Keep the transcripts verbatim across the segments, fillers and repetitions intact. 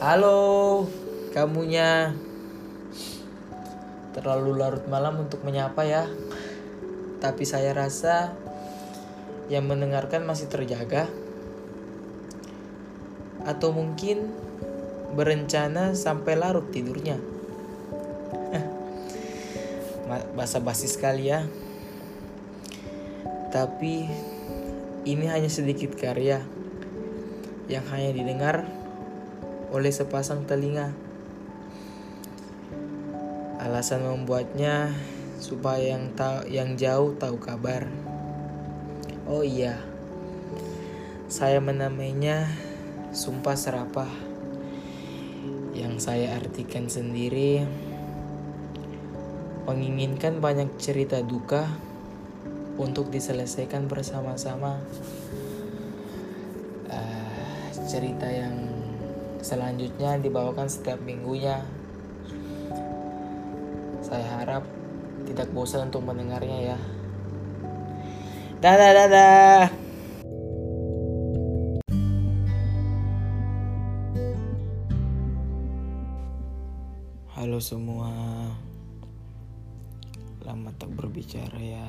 Halo, kamunya. Terlalu larut malam untuk menyapa ya. Tapi saya rasa yang mendengarkan masih terjaga. Atau mungkin berencana sampai larut tidurnya. Basa-basi sekali ya. Tapi ini hanya sedikit karya yang hanya didengar oleh sepasang telinga. Alasan membuatnya supaya yang tahu, yang jauh tahu kabar. Oh iya, saya menamainya Sumpah Serapah, yang saya artikan sendiri menginginkan banyak cerita duka untuk diselesaikan bersama-sama. uh, Cerita yang selanjutnya dibawakan setiap minggunya. Saya harap tidak bosan untuk mendengarnya ya. Dadah dadah. Halo semua. Lama tak berbicara ya.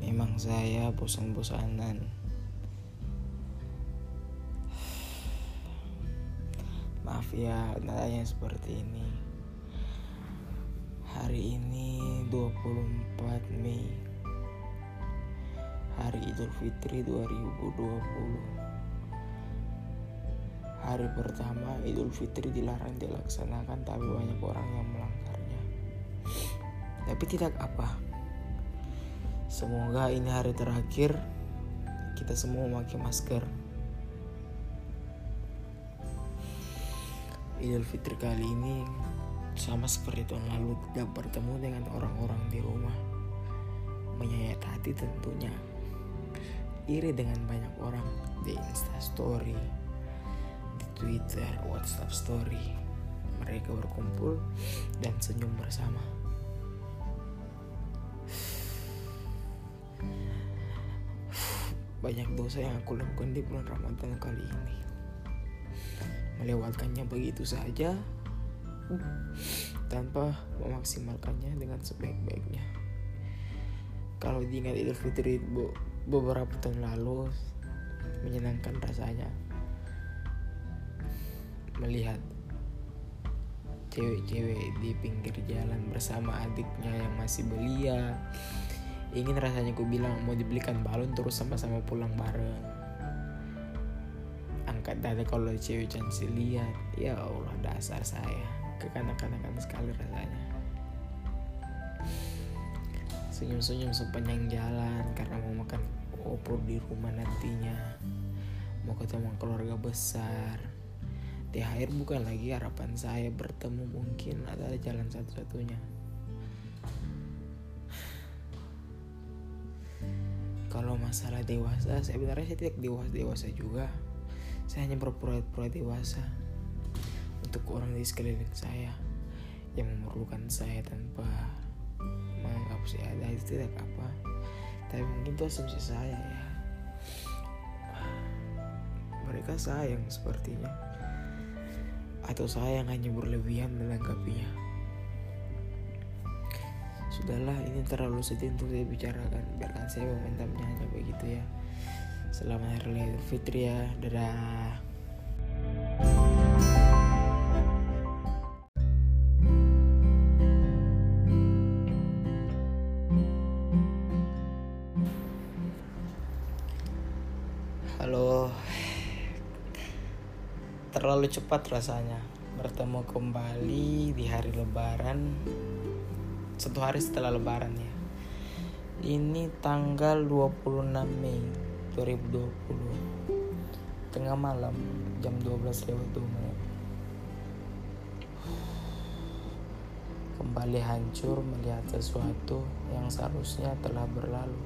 Memang saya bosan-bosanan. Maaf ya, nadanya seperti ini. Hari ini dua puluh empat Mei, hari Idul Fitri dua ribu dua puluh. Hari pertama Idul Fitri dilarang dilaksanakan, tapi banyak orang yang melanggarnya. Tapi tidak apa. Semoga ini hari terakhir kita semua memakai masker. Idul Fitri kali ini sama seperti tahun lalu tidak bertemu dengan orang-orang di rumah. Menyayat hati tentunya. Iri dengan banyak orang di Instastory, di Twitter, WhatsApp Story. Mereka berkumpul dan senyum bersama. Banyak dosa yang aku lakukan di bulan Ramadan kali ini. Melewatkannya begitu saja tanpa memaksimalkannya dengan sebaik-baiknya. Kalau diingat Idul Fitri beberapa tahun lalu, menyenangkan rasanya melihat cewek-cewek di pinggir jalan bersama adiknya yang masih belia. Ingin rasanya ku bilang mau dibelikan balon terus sama-sama pulang bareng. Angkat dada kalau cewek cantik lihat. Ya Allah, dasar saya kekanak-kanakan sekali rasanya. Senyum-senyum sepanjang jalan karena mau makan opor di rumah nantinya. Mau ketemu keluarga besar. T H R bukan lagi harapan saya, bertemu mungkin adalah jalan satu-satunya. Kalau masalah dewasa, sebenarnya saya tidak dewasa-dewasa juga. Saya hanya berpura-pura dewasa untuk orang di sekeliling saya yang memerlukan saya tanpa menganggap saya ada. Itu tidak apa, tapi mungkin itu asumsi saya ya. Mereka sayang sepertinya, atau sayang hanya berlebihan menanggapinya. Sudahlah, ini terlalu sedih untuk dibicarakan. Biarkan saya momentumnya hanya begitu ya. Selamat Hari Raya Fitri ya. Dadah. Halo. Terlalu cepat rasanya bertemu kembali di hari Lebaran. Satu hari setelah Lebaran ya. Ini tanggal dua puluh enam Mei dua ribu dua puluh, tengah malam jam dua belas lewat dua menit. Kembali hancur melihat sesuatu yang seharusnya telah berlalu.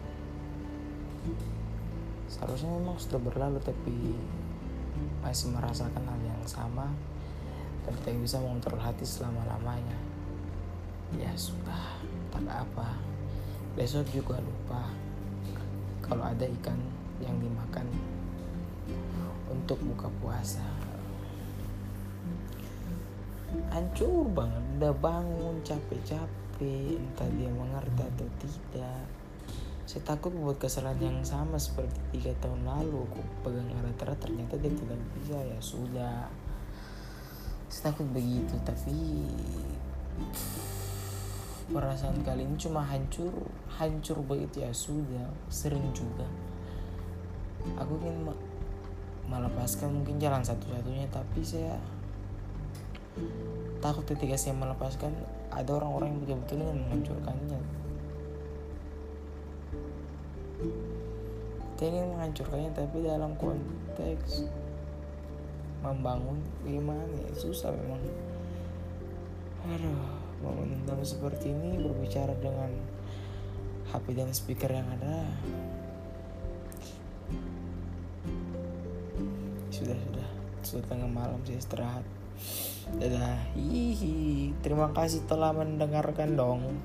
Seharusnya memang sudah berlalu, tapi masih merasakan hal yang sama dan tidak bisa mengontrol hati selama-lamanya. Ya sudah, tak apa, besok juga lupa. Kalau ada ikan yang dimakan untuk buka puasa. hancur banget, udah bangun capek-capek, entah dia mengerti atau tidak. Saya takut membuat kesalahan yang sama seperti tiga tahun lalu. Aku pegang erat-erat, ternyata dia tidak bisa, ya sudah. Saya takut begitu, tapi perasaan kali ini cuma hancur, hancur begitu, ya sudah. Sering juga. Aku ingin ma- melepaskan mungkin jalan satu-satunya, tapi saya takut ketika saya melepaskan ada orang-orang yang betul-betul ingin menghancurkannya. Dia ingin menghancurkannya, tapi dalam konteks membangun gimana ya, susah memang. Aduh, momentum seperti ini berbicara dengan H P dan speaker yang ada. Sudah, sudah, sudah tengah malam, saya istirahat. Dadah, hihi. Terima kasih telah mendengarkan dong.